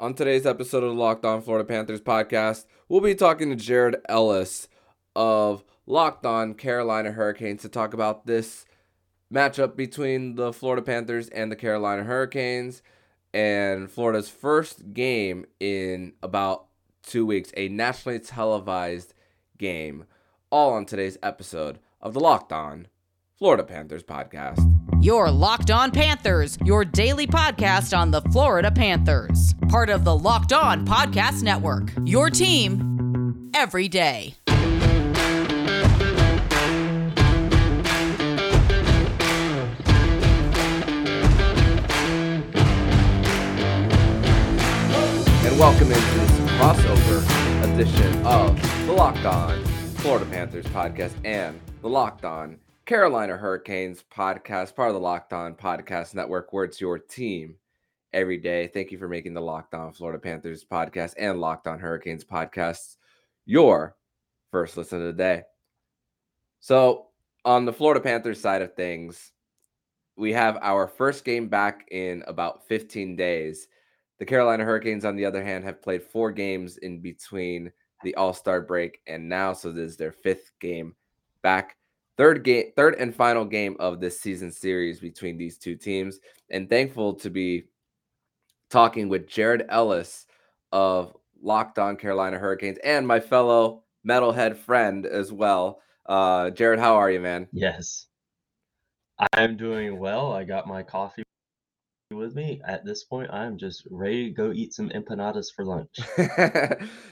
On today's episode of the Locked On Florida Panthers podcast, we'll be talking to Jared Ellis of Locked On Carolina Hurricanes to talk about this matchup between the Florida Panthers and the Carolina Hurricanes and Florida's first game in about 2 weeks, a nationally televised game, all on today's episode of the Locked On Florida Panthers podcast. Your Locked On Panthers, your daily podcast on the Florida Panthers. Part of the Locked On Podcast Network, your team every day. And welcome into this crossover edition of the Locked On Florida Panthers podcast and the Locked On Carolina Hurricanes podcast, part of the Locked On Podcast Network, where it's your team every day. Thank you for making the Locked On Florida Panthers podcast and Locked On Hurricanes podcasts your first listen of the day. So on the Florida Panthers side of things, we have our first game back in about 15 days. The Carolina Hurricanes, on the other hand, have played four games in between the All-Star break and now, so this is their fifth game back. Third and final game of this season series between these two teams, and thankful to be talking with Jared Ellis of Locked On Carolina Hurricanes and my fellow metalhead friend as well. Jared, how are you, man? Yes, I'm doing well. I got my coffee with me. At this point, I'm just ready to go eat some empanadas for lunch.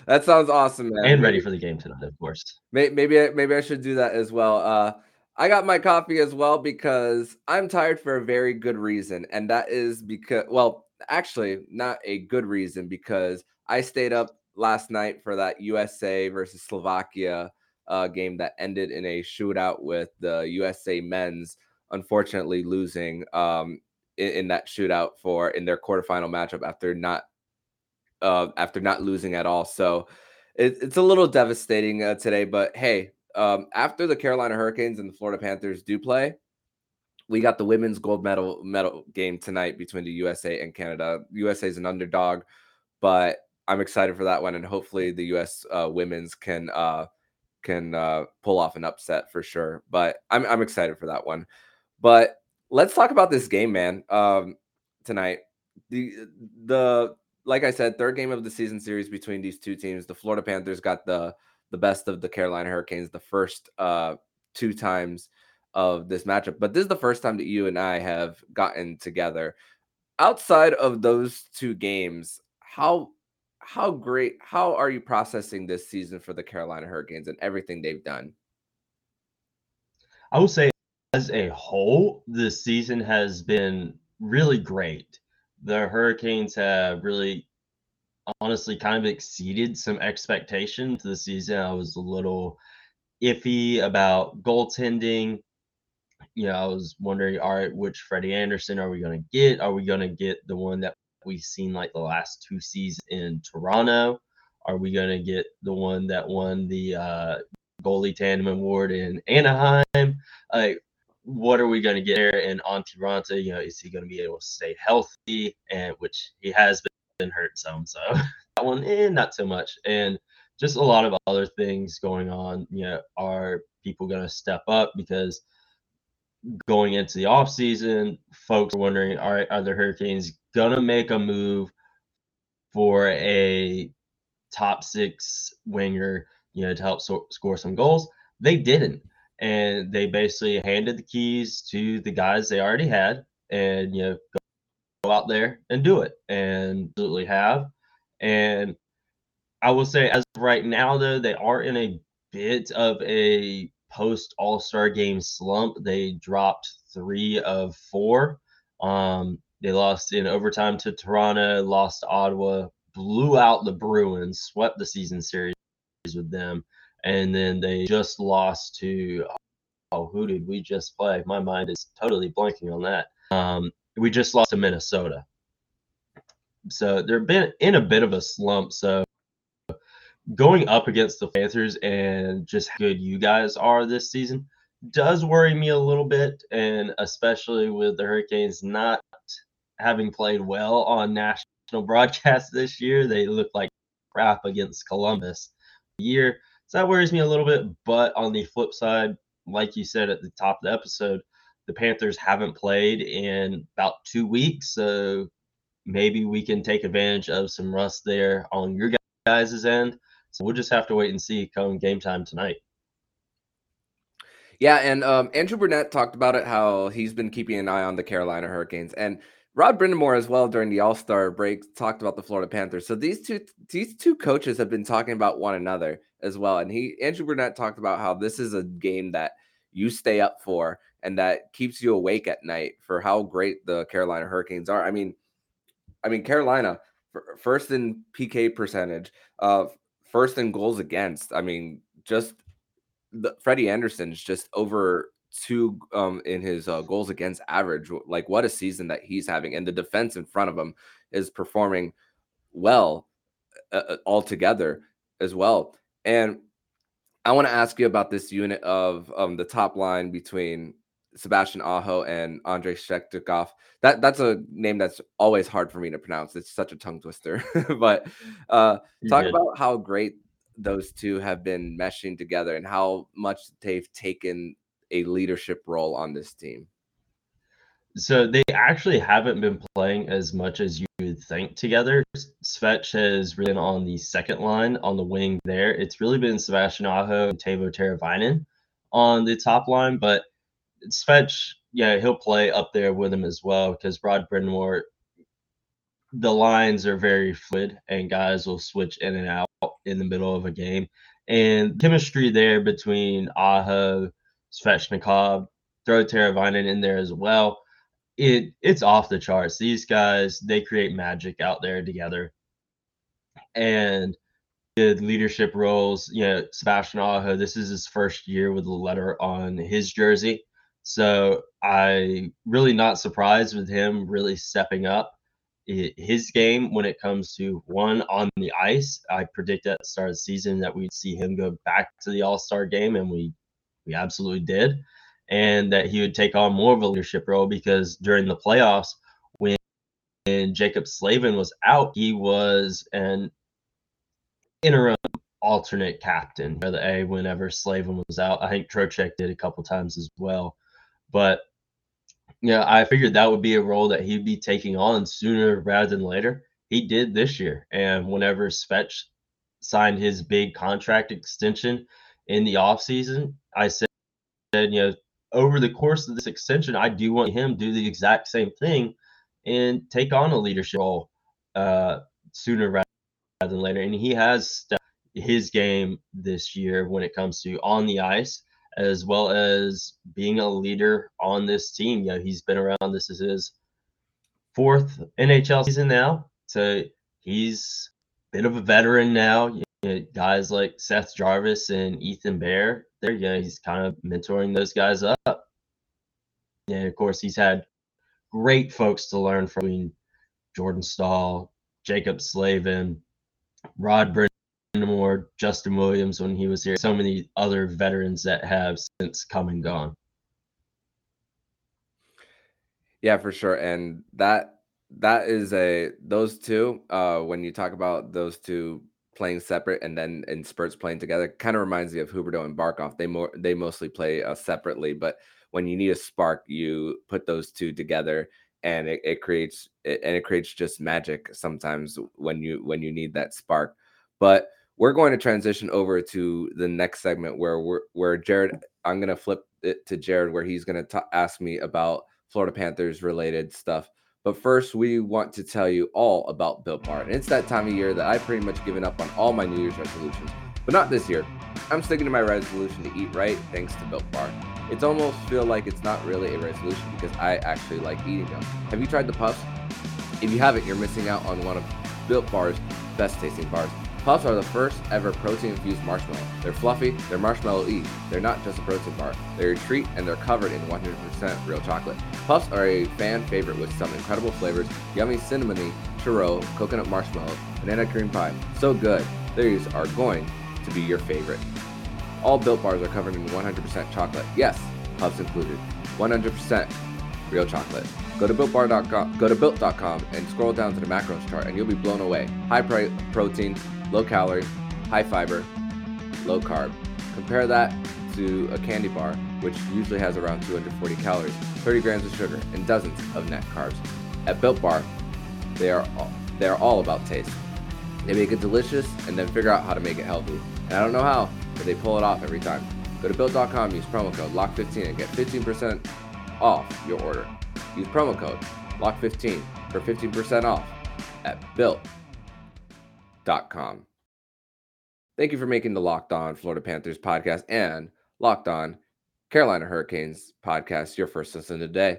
That sounds awesome, man. And ready for the game tonight, of course. Maybe I should do that as well. I got my coffee as well because I'm tired for a very good reason, and that is because, well, actually not a good reason, because I stayed up last night for that USA versus Slovakia game that ended in a shootout with the USA men's unfortunately losing in that shootout in their quarterfinal matchup after not losing at all. So it's a little devastating today, but hey, after the Carolina Hurricanes and the Florida Panthers do play, we got the women's gold medal game tonight between the USA and Canada. USA is an underdog, but I'm excited for that one. And hopefully the US women's can pull off an upset for sure. But I'm excited for that one, but let's talk about this game, man. Tonight, the like I said, third game of the season series between these two teams. The Florida Panthers got the best of the Carolina Hurricanes the first two times of this matchup, but this is the first time that you and I have gotten together. Outside of those two games, how are you processing this season for the Carolina Hurricanes and everything they've done? I would say, as a whole, this season has been really great. The Hurricanes have really, honestly, kind of exceeded some expectations this season. I was a little iffy about goaltending. You know, I was wondering, all right, which Freddie Andersen are we going to get? Are we going to get the one that we've seen like the last two seasons in Toronto? Are we going to get the one that won the goalie tandem award in Anaheim? What are we going to get there? And on Toronto, you know, is he going to be able to stay healthy? And which he has been hurt some, so that one, not so much. And just a lot of other things going on. You know, are people going to step up? Because going into the offseason, folks are wondering, all right, are the Hurricanes going to make a move for a top six winger, you know, to help score some goals? They didn't. And they basically handed the keys to the guys they already had and, you know, go out there and do it, and absolutely have. And I will say, as of right now, though, they are in a bit of a post-All-Star game slump. They dropped 3 of 4. They lost in overtime to Toronto, lost to Ottawa, blew out the Bruins, swept the season series with them. And then they just lost to, who did we just play? My mind is totally blanking on that. We just lost to Minnesota. So they're been in a bit of a slump. So going up against the Panthers and just how good you guys are this season does worry me a little bit. And especially with the Hurricanes not having played well on national broadcast this year. They look like crap against Columbus year. So that worries me a little bit. But on the flip side, like you said at the top of the episode, the Panthers haven't played in about 2 weeks. So maybe we can take advantage of some rust there on your guys' end. So we'll just have to wait and see come game time tonight. Yeah, and Andrew Brunette talked about it, how he's been keeping an eye on the Carolina Hurricanes. And Rod Brindamore as well during the All-Star break talked about the Florida Panthers. So these two coaches have been talking about one another as well. And Andrew Brunette talked about how this is a game that you stay up for and that keeps you awake at night for how great the Carolina Hurricanes are. I mean Carolina, first in PK percentage, first in goals against. I mean, just Freddie Anderson's just over two in his goals against average. Like, what a season that he's having. And the defense in front of him is performing well altogether as well. And I want to ask you about this unit of the top line between Sebastian Aho and Andrei Svechnikov. That's a name that's always hard for me to pronounce. It's such a tongue twister. But talk about how great those two have been meshing together and how much they've taken a leadership role on this team. So they actually haven't been playing as much as you would think together. Svech has really been on the second line on the wing there. It's really been Sebastian Aho and Teuvo Teravainen on the top line, but Svech, yeah, he'll play up there with him as well because Rod Brindamore, the lines are very fluid and guys will switch in and out in the middle of a game. And chemistry there between Aho, Svechnikov, throw Teravainen in there as well. It's off the charts. These guys, they create magic out there together. And the leadership roles, you know, Sebastian Aho, this is his first year with the letter on his jersey. So I really not surprised with him really stepping up his game when it comes to one on the ice. I predict at the start of the season that we'd see him go back to the All-Star game, and we absolutely did, and that he would take on more of a leadership role because during the playoffs when Jacob Slavin was out, he was an interim alternate captain for the A whenever Slavin was out. I think Trocheck did a couple times as well, but yeah, I figured that would be a role that he'd be taking on sooner rather than later. He did this year. And whenever Svech signed his big contract extention in the offseason, I said, over the course of this extension, I do want him to do the exact same thing and take on a leadership role sooner rather than later. And he has stepped his game this year when it comes to on the ice, as well as being a leader on this team. You know, he's been around. This is his fourth NHL season now. So he's a bit of a veteran now. You know, guys like Seth Jarvis and Ethan Bear, he's kind of mentoring those guys up. And, of course, he's had great folks to learn from. I mean, Jordan Stahl, Jacob Slavin, Rod Brindamore, Justin Williams when he was here, so many other veterans that have since come and gone. Yeah, for sure. And that is those two, when you talk about those two playing separate and then in spurts playing together, kind of reminds me of Huberdeau and Barkov. They mostly play separately, but when you need a spark, you put those two together and it creates just magic sometimes when you need that spark. But we're going to transition over to the next segment where Jared, I'm going to flip it to Jared, where he's going to ask me about Florida Panthers related stuff. But first, we want to tell you all about Built Bar. And it's that time of year that I've pretty much given up on all my New Year's resolutions, but not this year. I'm sticking to my resolution to eat right thanks to Built Bar. It's almost feel like it's not really a resolution because I actually like eating them. Have you tried the puffs? If you haven't, you're missing out on one of Built Bar's best tasting bars. Puffs are the first ever protein-infused marshmallow. They're fluffy, they're marshmallow-y. They're not just a protein bar. They're a treat, and they're covered in 100% real chocolate. Puffs are a fan favorite with some incredible flavors: yummy cinnamony, churro, coconut marshmallow, banana cream pie. So good. These are going to be your favorite. All Built Bars are covered in 100% chocolate. Yes, Puffs included. 100% real chocolate. Go to BuiltBar.com, go to Built.com and scroll down to the macros chart and you'll be blown away. High protein, low calorie, high fiber, low carb. Compare that to a candy bar, which usually has around 240 calories, 30 grams of sugar, and dozens of net carbs. At Built Bar, they are all about taste. They make it delicious and then figure out how to make it healthy. And I don't know how, but they pull it off every time. Go to Built.com, use promo code LOCK15 and get 15% off your order. Use promo code LOCK15 for 15% off at Built.com. Thank you for making the Locked On Florida Panthers podcast and Locked On Carolina Hurricanes podcast your first listen today.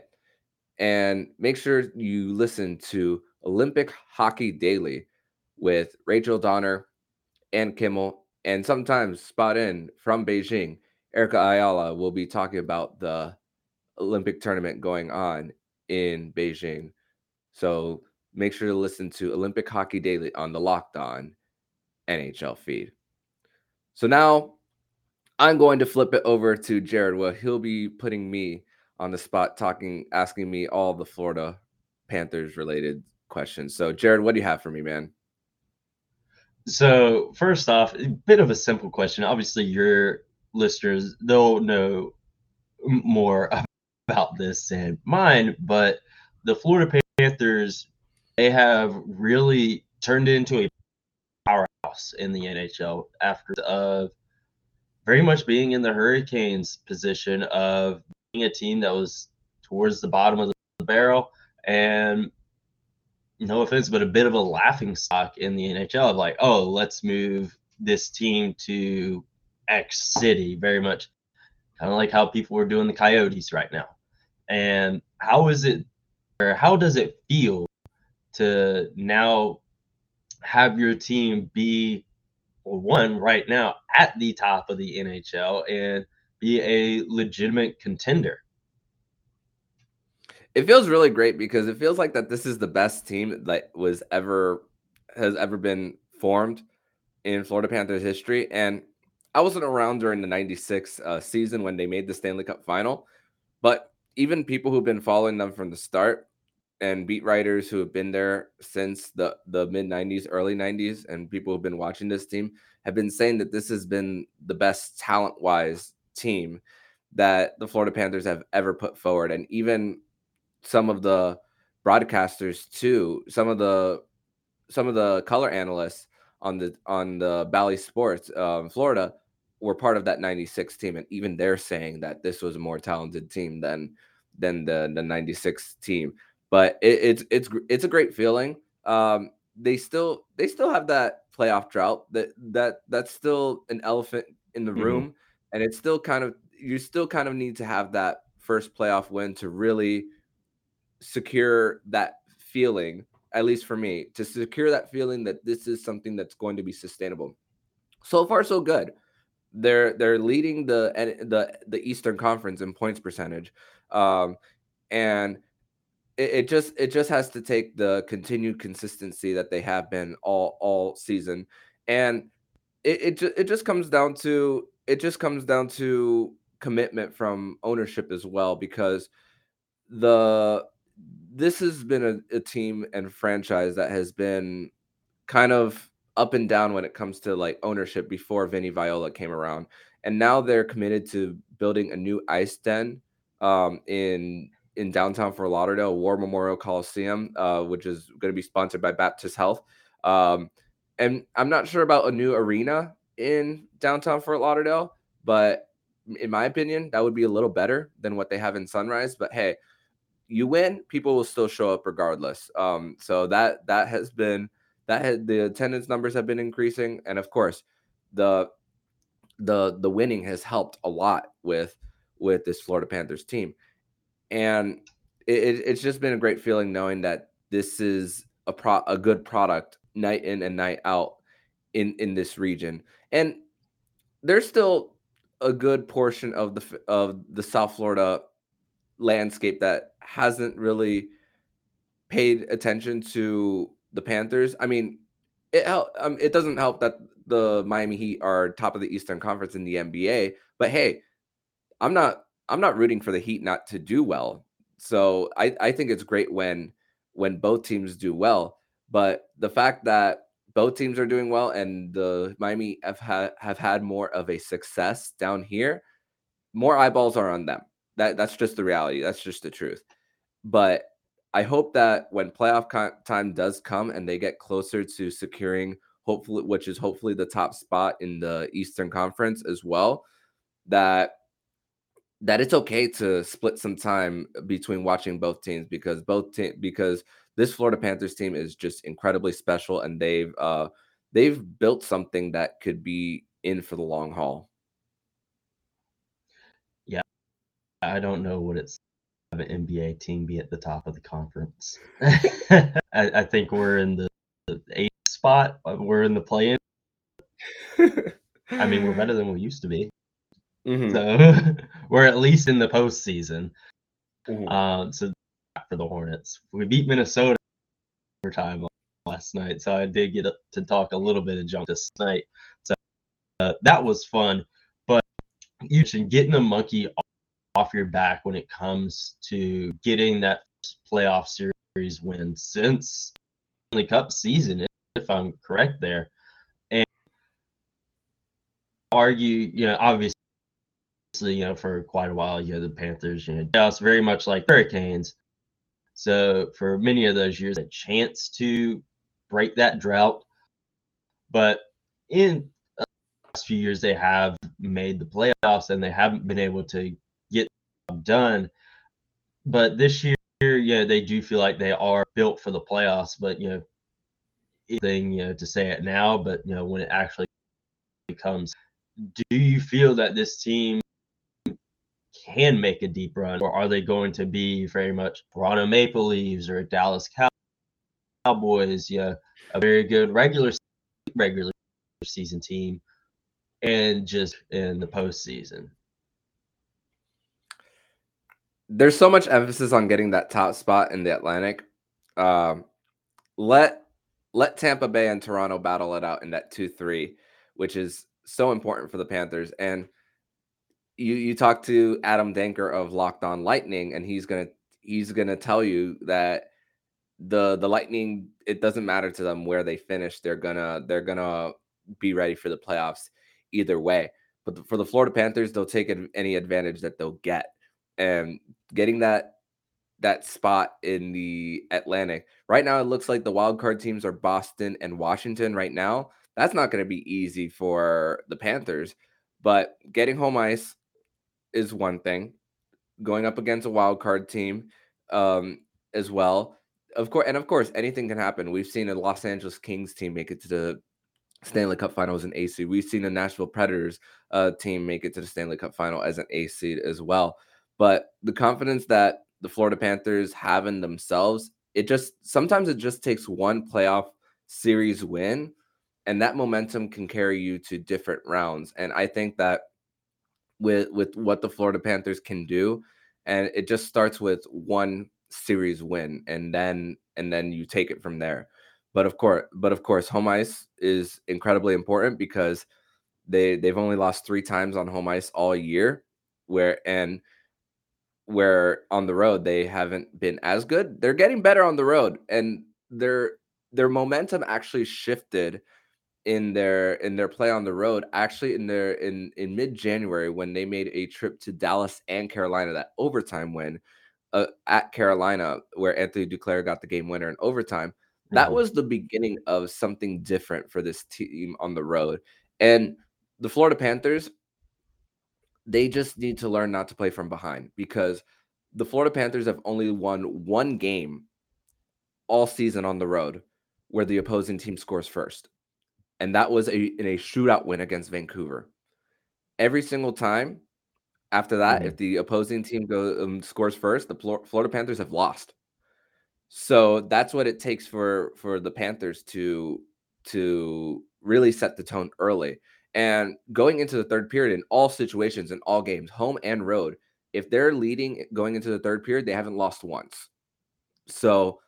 And make sure you listen to Olympic Hockey Daily with Rachel Donner, Ann Kimmel, and sometimes spot in from Beijing. Erica Ayala will be talking about the Olympic tournament going on in Beijing. So make sure to listen to Olympic Hockey Daily on the Locked On NHL feed. So now I'm going to flip it over to Jared. Well, he'll be putting me on the spot, asking me all the Florida Panthers related questions. So Jared, what do you have for me, man? So first off, a bit of a simple question. Obviously your listeners, they'll know more about this than mine, but the Florida Panthers, they have really turned into a powerhouse in the NHL after very much being in the Hurricanes position of being a team that was towards the bottom of the barrel and, no offense, but a bit of a laughing stock in the NHL of like, oh, let's move this team to X city, very much kind of like how people were doing the Coyotes right now. And how is it, or how does it feel to now have your team be one right now at the top of the NHL and be a legitimate contender? It feels really great because it feels like that this is the best team that has ever been formed in Florida Panthers history. And I wasn't around during the 96 season when they made the Stanley Cup final, but even people who've been following them from the start and beat writers who have been there since the mid-90s, early 90s, and people who've been watching this team have been saying that this has been the best talent-wise team that the Florida Panthers have ever put forward. And even some of the broadcasters too, some of the color analysts on the Bally Sports Florida were part of that 96 team. And even they're saying that this was a more talented team than the 96 team, but it's a great feeling. They still have that playoff drought that's still an elephant in the room. Mm-hmm. And it's still you need to have that first playoff win to really secure that feeling, at least for me, to secure that feeling that this is something that's going to be sustainable. So far, so good. They're leading the Eastern Conference in points percentage, and it just has to take the continued consistency that they have been all season, and it just comes down to commitment from ownership as well, because this has been a team and franchise that has been kind of up and down when it comes to like ownership before Vinny Viola came around. And now they're committed to building a new ice den in downtown Fort Lauderdale, War Memorial Coliseum, which is going to be sponsored by Baptist Health. And I'm not sure about a new arena in downtown Fort Lauderdale, but in my opinion, that would be a little better than what they have in Sunrise. But hey, you win, people will still show up regardless. So the attendance numbers have been increasing, and of course, the winning has helped a lot with this Florida Panthers team, and it's just been a great feeling knowing that this is a good product night in and night out in this region, and there's still a good portion of the South Florida landscape that hasn't really paid attention to the Panthers. I mean, it doesn't help that the Miami Heat are top of the Eastern Conference in the NBA, but hey, I'm not rooting for the Heat not to do well. So I think it's great when both teams do well. But the fact that both teams are doing well and the Miami have had more of a success down here, more eyeballs are on them. That's just the reality. That's just the truth. But I hope that when playoff time does come and they get closer to securing, hopefully, which is hopefully the top spot in the Eastern Conference as well, that it's okay to split some time between watching both teams, because because this Florida Panthers team is just incredibly special, and they've built something that could be in for the long haul. Yeah, I don't know what it's have an NBA team be at the top of the conference. I think we're in the eighth spot. We're in the play-in. I mean, we're better than we used to be. Mm-hmm. So we're at least in the postseason. Mm-hmm. So for the Hornets, we beat Minnesota overtime last night. So I did get to talk a little bit of junk this night. So that was fun. But you should get a monkey off your back when it comes to getting that playoff series win since the Cup season, if I'm correct there. And argue, obviously. For quite a while, the Panthers, Dallas, very much like Hurricanes. So for many of those years, a chance to break that drought. But in the last few years, they have made the playoffs and they haven't been able to get the job done. But this year, they do feel like they are built for the playoffs. But to say it now, but when it actually comes, do you feel that this team can make a deep run, or are they going to be very much Toronto Maple Leafs or Dallas Cowboys, a very good regular season team, and just in the postseason? There's so much emphasis on getting that top spot in the Atlantic. Let Tampa Bay and Toronto battle it out in that 2-3, which is so important for the Panthers. And you talk to Adam Danker of Locked On Lightning, and he's gonna tell you that the Lightning, it doesn't matter to them where they finish. They're gonna be ready for the playoffs either way. But for the Florida Panthers, they'll take any advantage that they'll get, and getting that spot in the Atlantic. Right now, it looks like the wild card teams are Boston and Washington. Right now, that's not going to be easy for the Panthers, but getting home ice is one thing. Going up against a wild card team as well, of course, anything can happen. We've seen a Los Angeles Kings team make it to the Stanley Cup Finals in AC. We've seen a Nashville Predators team make it to the Stanley Cup Final as an AC as well. But the confidence that the Florida Panthers have in themselves, it just sometimes takes one playoff series win, and that momentum can carry you to different rounds. And I think that with what the Florida Panthers can do, and it just starts with one series win, and then you take it from there. But of course, home ice is incredibly important, because they've only lost 3 times on home ice all year, where on the road they haven't been as good. They're getting better on the road, and their momentum actually shifted in their play on the road, actually in mid-January, when they made a trip to Dallas and Carolina, that overtime win at Carolina, where Anthony Duclair got the game winner in overtime. That was the beginning of something different for this team on the road. And the Florida Panthers, they just need to learn not to play from behind, because the Florida Panthers have only won one game all season on the road where the opposing team scores first. And that was in a shootout win against Vancouver. Every single time after that, if the opposing team scores first, the Florida Panthers have lost. So that's what it takes for the Panthers to really set the tone early. And going into the third period, in all situations, in all games, home and road, if they're leading going into the third period, they haven't lost once. So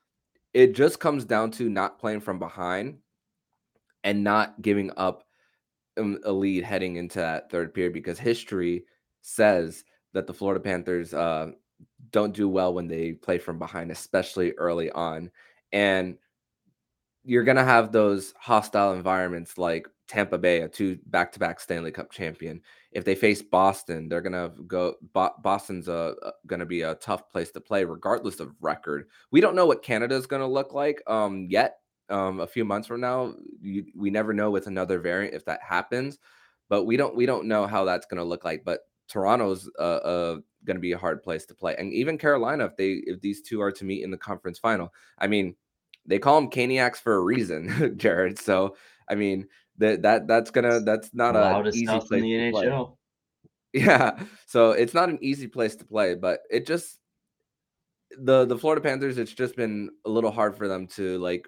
it just comes down to not playing from behind and not giving up a lead heading into that third period, because history says that the Florida Panthers don't do well when they play from behind, especially early on. And you're going to have those hostile environments like Tampa Bay, a two back-to-back Stanley Cup champion. If they face Boston, they're going to go. Boston's going to be a tough place to play, regardless of record. We don't know what Canada's going to look like yet. A few months from now, we never know with another variant if that happens. But we don't know how that's going to look like. But Toronto's going to be a hard place to play, and even Carolina, if these two are to meet in the conference final. I mean, they call them Caniacs for a reason, Jared. So I mean. That's not an easy place in the NHL. Yeah, so it's not an easy place to play, but it just the Florida Panthers. It's just been a little hard for them to like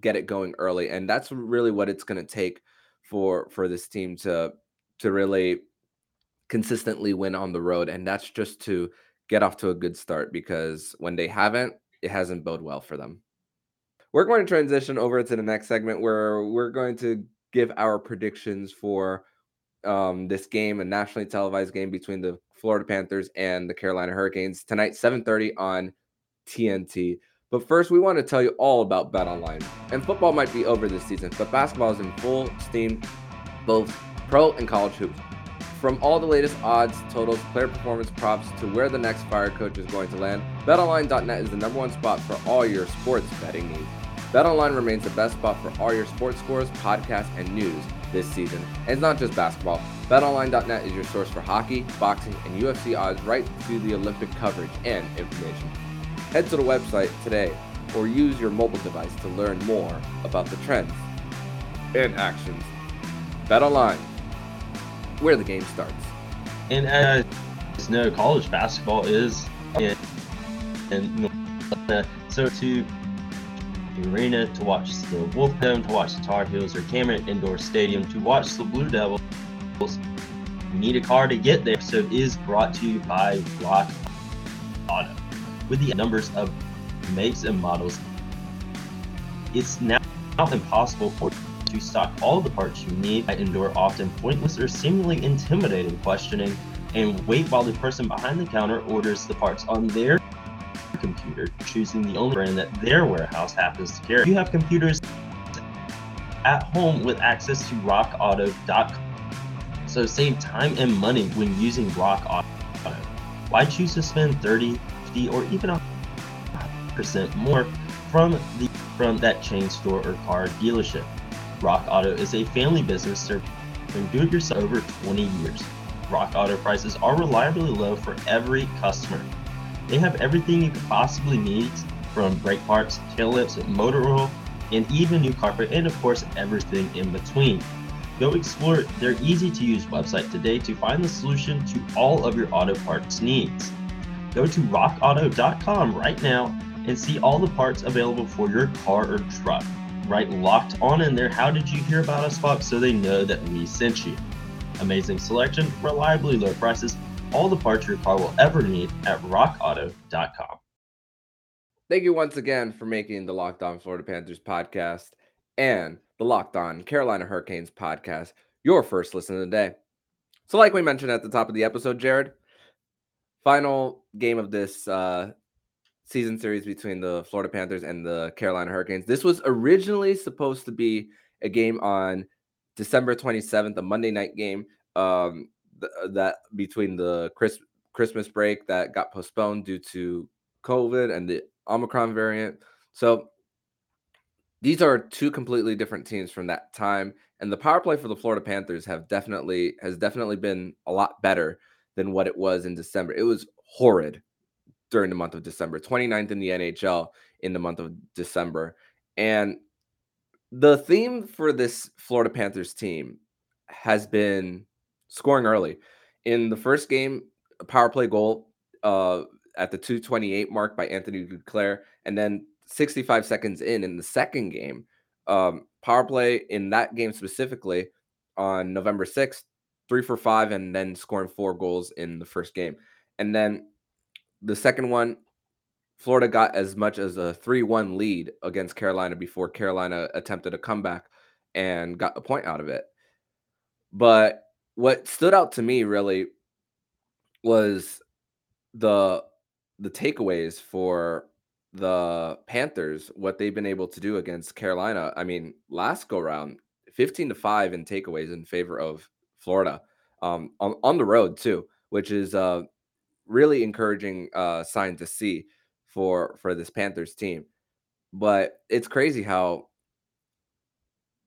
get it going early, and that's really what it's going to take for this team to really consistently win on the road, and that's just to get off to a good start because when they haven't, it hasn't bode well for them. We're going to transition over to the next segment where we're going to give our predictions for this game, a nationally televised game between the Florida Panthers and the Carolina Hurricanes tonight, 7:30 on TNT. But first, we want to tell you all about BetOnline. And football might be over this season, but basketball is in full steam, both pro and college hoops. From all the latest odds, totals, player performance props, to where the next fire coach is going to land, BetOnline.net is the number one spot for all your sports betting needs. BetOnline remains the best spot for all your sports scores, podcasts, and news this season. And it's not just basketball. BetOnline.net is your source for hockey, boxing, and UFC odds right to the Olympic coverage and information. Head to the website today or use your mobile device to learn more about the trends and actions. BetOnline, where the game starts. And as you know, college basketball is in North Carolina, so to Arena to watch the Wolf Dome, to watch the Tar Heels or Cameron Indoor Stadium, to watch the Blue Devils, you need a car to get there. So it is brought to you by Rock Auto. With the numbers of makes and models, it's now impossible for you to stock all the parts you need. I endure often pointless or seemingly intimidating questioning and wait while the person behind the counter orders the parts on their computer, choosing the only brand that their warehouse happens to carry. If you have computers at home with access to rockauto.com, so save time and money when using Rock Auto. Why choose to spend 30, 50, or even 100% more from that chain store or car dealership? Rock Auto is a family business serving do-it-yourself over 20 years. Rock Auto prices are reliably low for every customer. They have everything you could possibly need, from brake parts, tail lights, motor oil, and even new carpet, and of course, everything in between. Go explore their easy-to-use website today to find the solution to all of your auto parts needs. Go to rockauto.com right now and see all the parts available for your car or truck. Write Locked On in there, "How did you hear about us, Bob?" so they know that we sent you. Amazing selection, reliably low prices, all the parts your car will ever need at rockauto.com. Thank you once again for making the Locked On Florida Panthers podcast and the Locked On Carolina Hurricanes podcast your first listen of the day. So like we mentioned at the top of the episode, Jared, final game of this season series between the Florida Panthers and the Carolina Hurricanes. This was originally supposed to be a game on December 27th, a Monday night game. That between the Christmas break that got postponed due to COVID and the Omicron variant. So these are two completely different teams from that time. And the power play for the Florida Panthers has definitely been a lot better than what it was in December. It was horrid during the month of December, 29th in the NHL in the month of December. And the theme for this Florida Panthers team has been scoring early. In the first game, a power play goal at the 2:28 mark by Anthony Duclair, and then 65 seconds in the second game, power play in that game specifically on November 6th, 3 for 5, and then scoring 4 goals in the first game. And then the second one, Florida got as much as a 3-1 lead against Carolina before Carolina attempted a comeback and got a point out of it. But what stood out to me really was the the takeaways for the Panthers, what they've been able to do against Carolina. I mean, last go round, 15-5 in takeaways in favor of Florida, on the road too, which is really encouraging sign to see for this Panthers team. But it's crazy how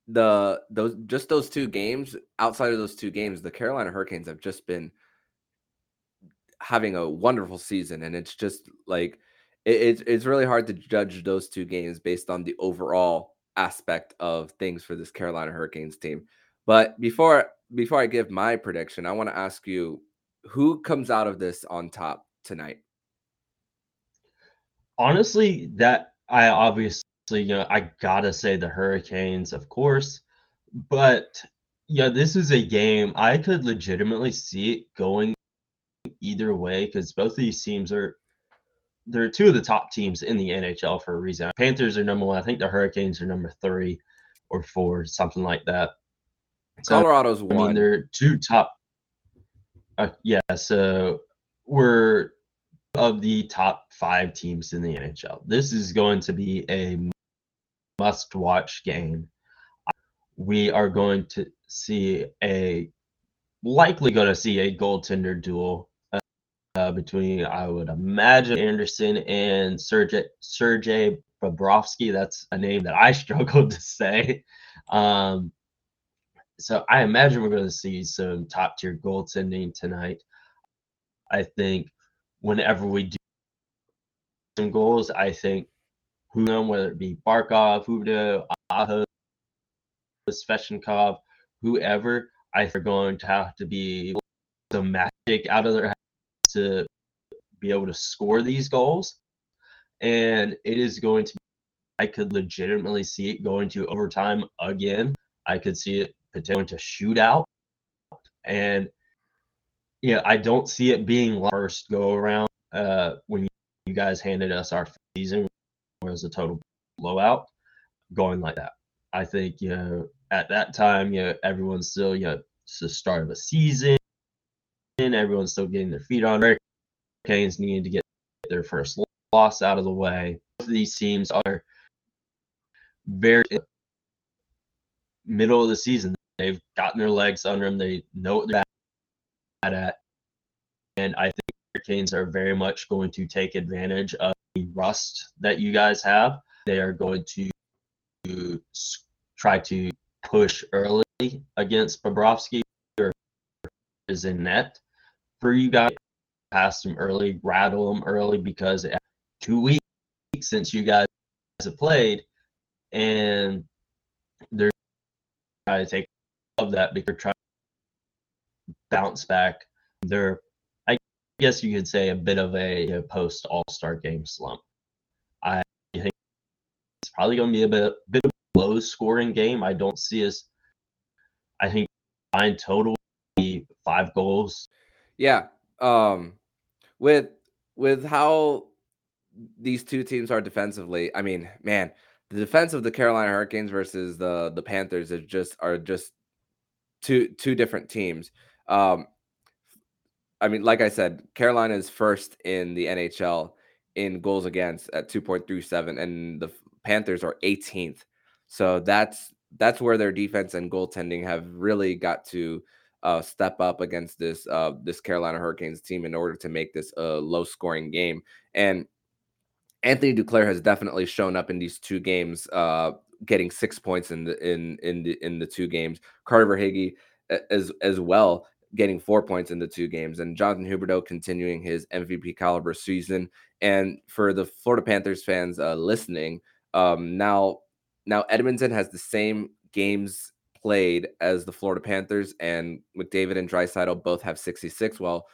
those two games, outside of those two games, the Carolina Hurricanes have just been having a wonderful season. And it's just like, it's really hard to judge those two games based on the overall aspect of things for this Carolina Hurricanes team. But before I give my prediction, I want to ask you, who comes out of this on top tonight? Honestly, that I obviously, I gotta say the Hurricanes, of course, but yeah, this is a game I could legitimately see it going either way, because both of these teams they're two of the top teams in the NHL for a reason. Panthers are number 1. I think the Hurricanes are number 3 or 4, something like that. Colorado's so, 1. I mean, they're two top. So we're of the top 5 teams in the NHL. This is going to be a must-watch game. We are going to see a goaltender duel between, I would imagine, Anderson and Sergey Bobrovsky. That's a name that I struggled to say. So I imagine we're going to see some top-tier goaltending tonight. I think whenever we do some goals, I think whether it be Barkov, Huberdeau, Aho, Svechnikov, whoever, I think are going to have to be some magic out of their head to be able to score these goals. And it is going to be, I could legitimately see it going to overtime again. I could see it potentially to shootout, and I don't see it being like first go around when you guys handed us our season, where it was a total blowout going like that. I think at that time everyone's still it's the start of a season, and everyone's still getting their feet on. Hurricanes needed to get their first loss out of the way. Both of these teams are very middle of the season. They've gotten their legs under them. They know what they're bad at. And I think the Hurricanes are very much going to take advantage of the rust that you guys have. They are going to try to push early against Bobrovsky or is in net for you guys. Pass them early, rattle them early, because it's 2 weeks since you guys have played, and they're trying to take of that because they're trying to bounce back. They're, I guess you could say, a bit of a post All-Star game slump. I think it's probably going to be a bit of a low-scoring game. I don't see us. I think in total will be 5 goals. Yeah, with how these two teams are defensively, I mean, man. The defense of the Carolina Hurricanes versus the Panthers are just two different teams. I mean, like I said, Carolina is first in the NHL in goals against at 2.37, and the Panthers are 18th. So that's where their defense and goaltending have really got to step up against this Carolina Hurricanes team in order to make this a low-scoring game. And Anthony Duclair has definitely shown up in these two games, getting 6 points in the two games. Carter Verhaeghe as well, getting 4 points in the two games, and Jonathan Huberdeau continuing his MVP caliber season. And for the Florida Panthers fans listening, now Edmonton has the same games played as the Florida Panthers, and McDavid and Dreisaitl both have 66. Well,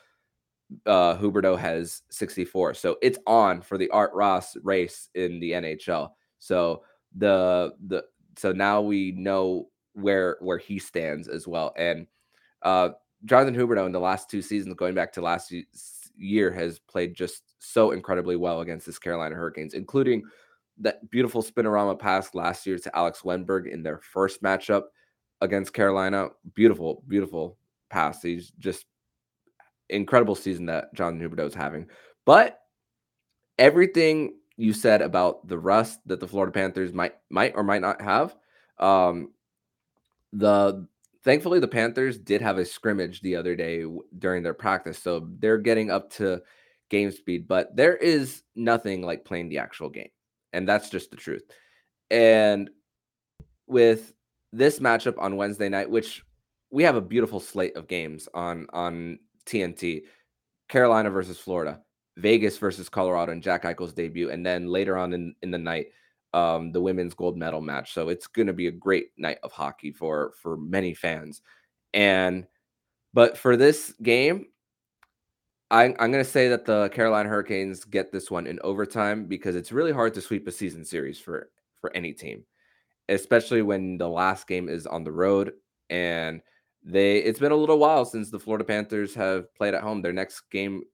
Huberdeau has 64, so it's on for the Art Ross race in the NHL. So so now we know where he stands as well. And Jonathan Huberdeau in the last 2 seasons, going back to last year, has played just so incredibly well against this Carolina Hurricanes, including that beautiful spinorama pass last year to Alex Wenberg in their first matchup against Carolina. Beautiful, beautiful pass. He's just incredible season that Jonathan Huberdeau is having. But everything you said about the rust that the Florida Panthers might or might not have. Thankfully, the Panthers did have a scrimmage the other day during their practice, so they're getting up to game speed, but there is nothing like playing the actual game, and that's just the truth. And with this matchup on Wednesday night, which we have a beautiful slate of games on TNT, Carolina versus Florida, Vegas versus Colorado and Jack Eichel's debut, and then later on in the night, the women's gold medal match. So it's going to be a great night of hockey for many fans. But for this game, I'm going to say that the Carolina Hurricanes get this one in overtime, because it's really hard to sweep a season series for any team, especially when the last game is on the road. And it's been a little while since the Florida Panthers have played at home. Their next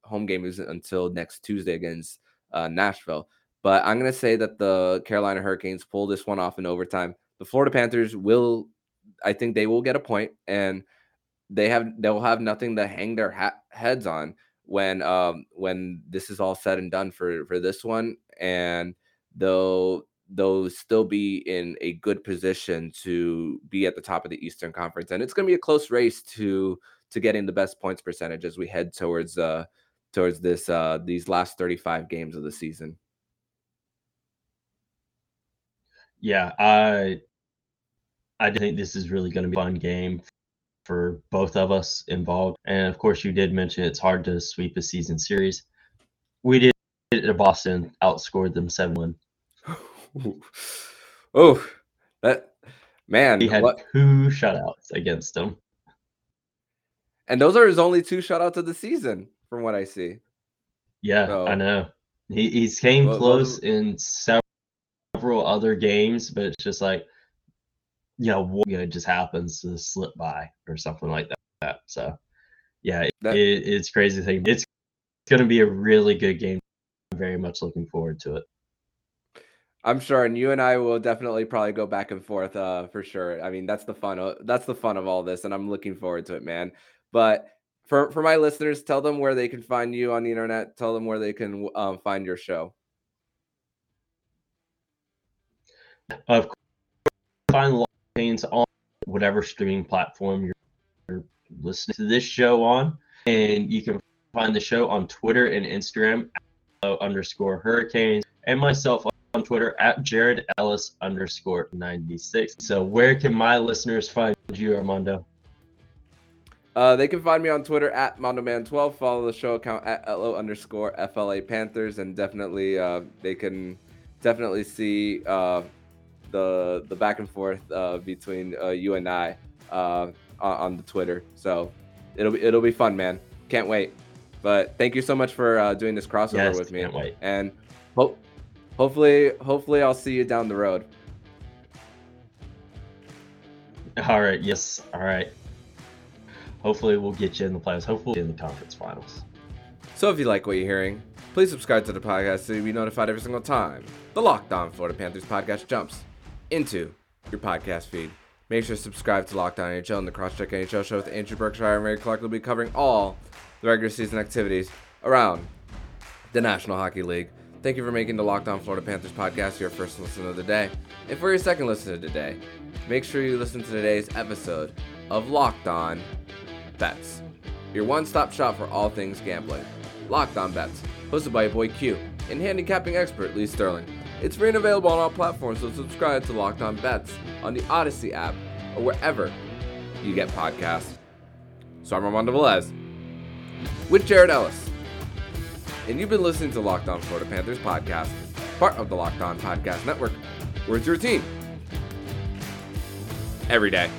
home game isn't until next Tuesday against Nashville. But I'm going to say that the Carolina Hurricanes pull this one off in overtime. The Florida Panthers will get a point, and they'll have nothing to hang their heads on when this is all said and done for this one. And they'll still be in a good position to be at the top of the Eastern Conference. And it's going to be a close race to getting the best points percentage as we head towards this these last 35 games of the season. Yeah, I think this is really going to be a fun game for both of us involved. And, of course, you did mention it's hard to sweep a season series. We did it at Boston, outscored them 7-1. Oh, that man. He had two shutouts against him. And those are his only two shutouts of the season, from what I see. Yeah, so. I know. He's came close in several other games, but it's just like, it just happens to slip by or something like that. So, yeah, it's crazy thing. It's going to be a really good game. I'm very much looking forward to it. I'm sure, and you and I will definitely probably go back and forth for sure. I mean, that's the fun of all this, and I'm looking forward to it, man. But for my listeners, tell them where they can find you on the internet. Tell them where they can find your show. Of course, find Locked Canes on whatever streaming platform you're listening to this show on, and you can find the show on Twitter and Instagram @_Hurricanes, and myself on Twitter at @JaredEllis_96. So where can my listeners find you, Armando? They can find me on Twitter at MondoMan12. Follow the show account at @LO_FLA Panthers, and definitely they can definitely see the back and forth between you and I on the Twitter. So it'll be fun, man. Can't wait. But thank you so much for doing this crossover with me. Can't wait. And hopefully I'll see you down the road. All right. Yes. All right. Hopefully we'll get you in the playoffs. Hopefully in the conference finals. So if you like what you're hearing, please subscribe to the podcast so you'll be notified every single time the Locked On Florida Panthers podcast jumps into your podcast feed. Make sure to subscribe to Locked On NHL and the Crosscheck NHL show with Andrew Berkshire and Mary Clark. We'll be covering all the regular season activities around the National Hockey League. Thank you for making the Locked On Florida Panthers podcast your first listen of the day. And for your second listen of the day, make sure you listen to today's episode of Locked On Bets, your one-stop shop for all things gambling. Locked On Bets, hosted by your boy Q and handicapping expert Lee Sterling. It's free and available on all platforms, so subscribe to Locked On Bets on the Odyssey app or wherever you get podcasts. So I'm Armando Velez with Jared Ellis, and you've been listening to Locked On Florida Panthers podcast, part of the Locked On Podcast Network, where it's your team every day.